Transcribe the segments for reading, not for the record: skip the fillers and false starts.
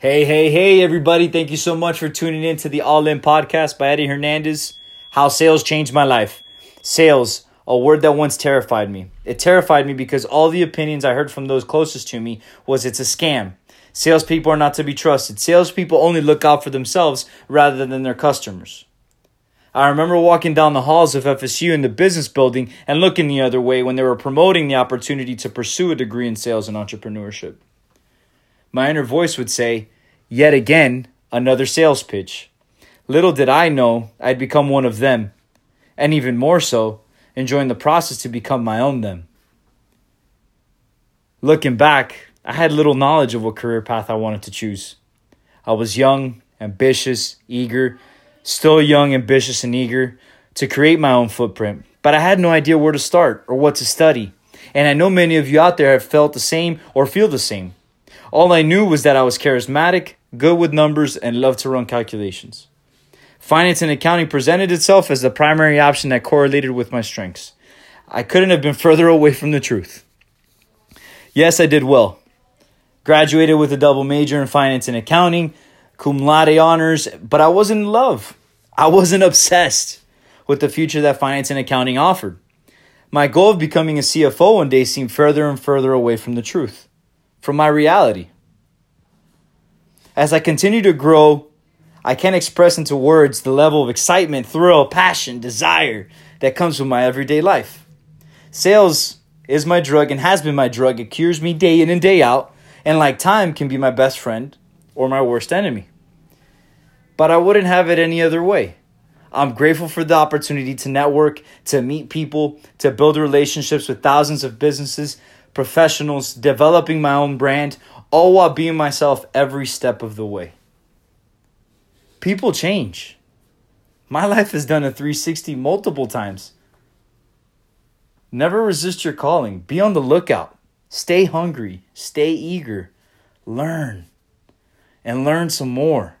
Hey, everybody. Thank you so much for tuning in to the All In podcast by Eddie Hernandez. How sales changed my life. Sales, a word that once terrified me. It terrified me because all the opinions I heard from those closest to me was it's a scam. Salespeople are not to be trusted. Salespeople only look out for themselves rather than their customers. I remember walking down the halls of FSU in the business building and looking the other way when they were promoting the opportunity to pursue a degree in sales and entrepreneurship. My inner voice would say, yet again, another sales pitch. Little did I know I'd become one of them, and even more so, enjoying the process to become my own them. Looking back, I had little knowledge of what career path I wanted to choose. I was young, ambitious, eager, still young, ambitious, and eager to create my own footprint, but I had no idea where to start or what to study, and I know many of you out there have felt the same or feel the same. All I knew was that I was charismatic, good with numbers, and loved to run calculations. Finance and accounting presented itself as the primary option that correlated with my strengths. I couldn't have been further away from the truth. Yes, I did well. Graduated with a double major in finance and accounting, cum laude honors, but I wasn't in love. I wasn't obsessed with the future that finance and accounting offered. My goal of becoming a CFO one day seemed further and further away from the truth. From my reality. As I continue to grow, I can't express into words the level of excitement, thrill, passion, desire that comes with my everyday life. Sales is my drug and has been my drug. It cures me day in and day out, and like time can be my best friend or my worst enemy. But I wouldn't have it any other way. I'm grateful for the opportunity to network, to meet people, to build relationships with thousands of businesses, professionals, developing my own brand, all while being myself every step of the way. People change. My life has done a 360 multiple times. Never resist your calling. Be on the lookout. Stay hungry. Stay eager. Learn. And learn some more.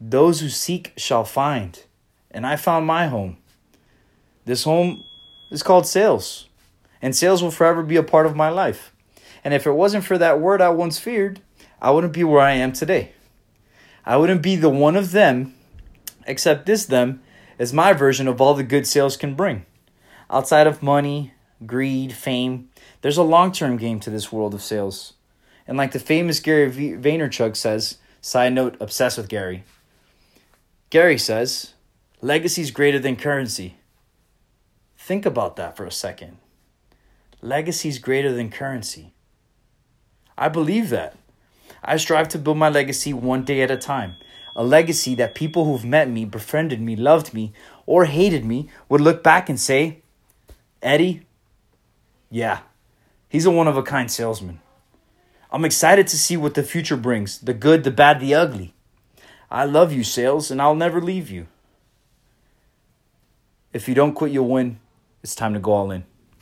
Those who seek shall find. And I found my home. This home is called sales. And sales will forever be a part of my life. And if it wasn't for that word I once feared, I wouldn't be where I am today. I wouldn't be the one of them, except this them is my version of all the good sales can bring. Outside of money, greed, fame, there's a long-term game to this world of sales. And like the famous Gary Vaynerchuk says, side note, obsessed with Gary. Gary says, legacy is greater than currency. Think about that for a second. Legacy is greater than currency. I believe that. I strive to build my legacy one day at a time. A legacy that people who've met me, befriended me, loved me, or hated me would look back and say, Eddie, yeah, he's a one-of-a-kind salesman. I'm excited to see what the future brings, the good, the bad, the ugly. I love you, sales, and I'll never leave you. If you don't quit, you'll win. It's time to go all in.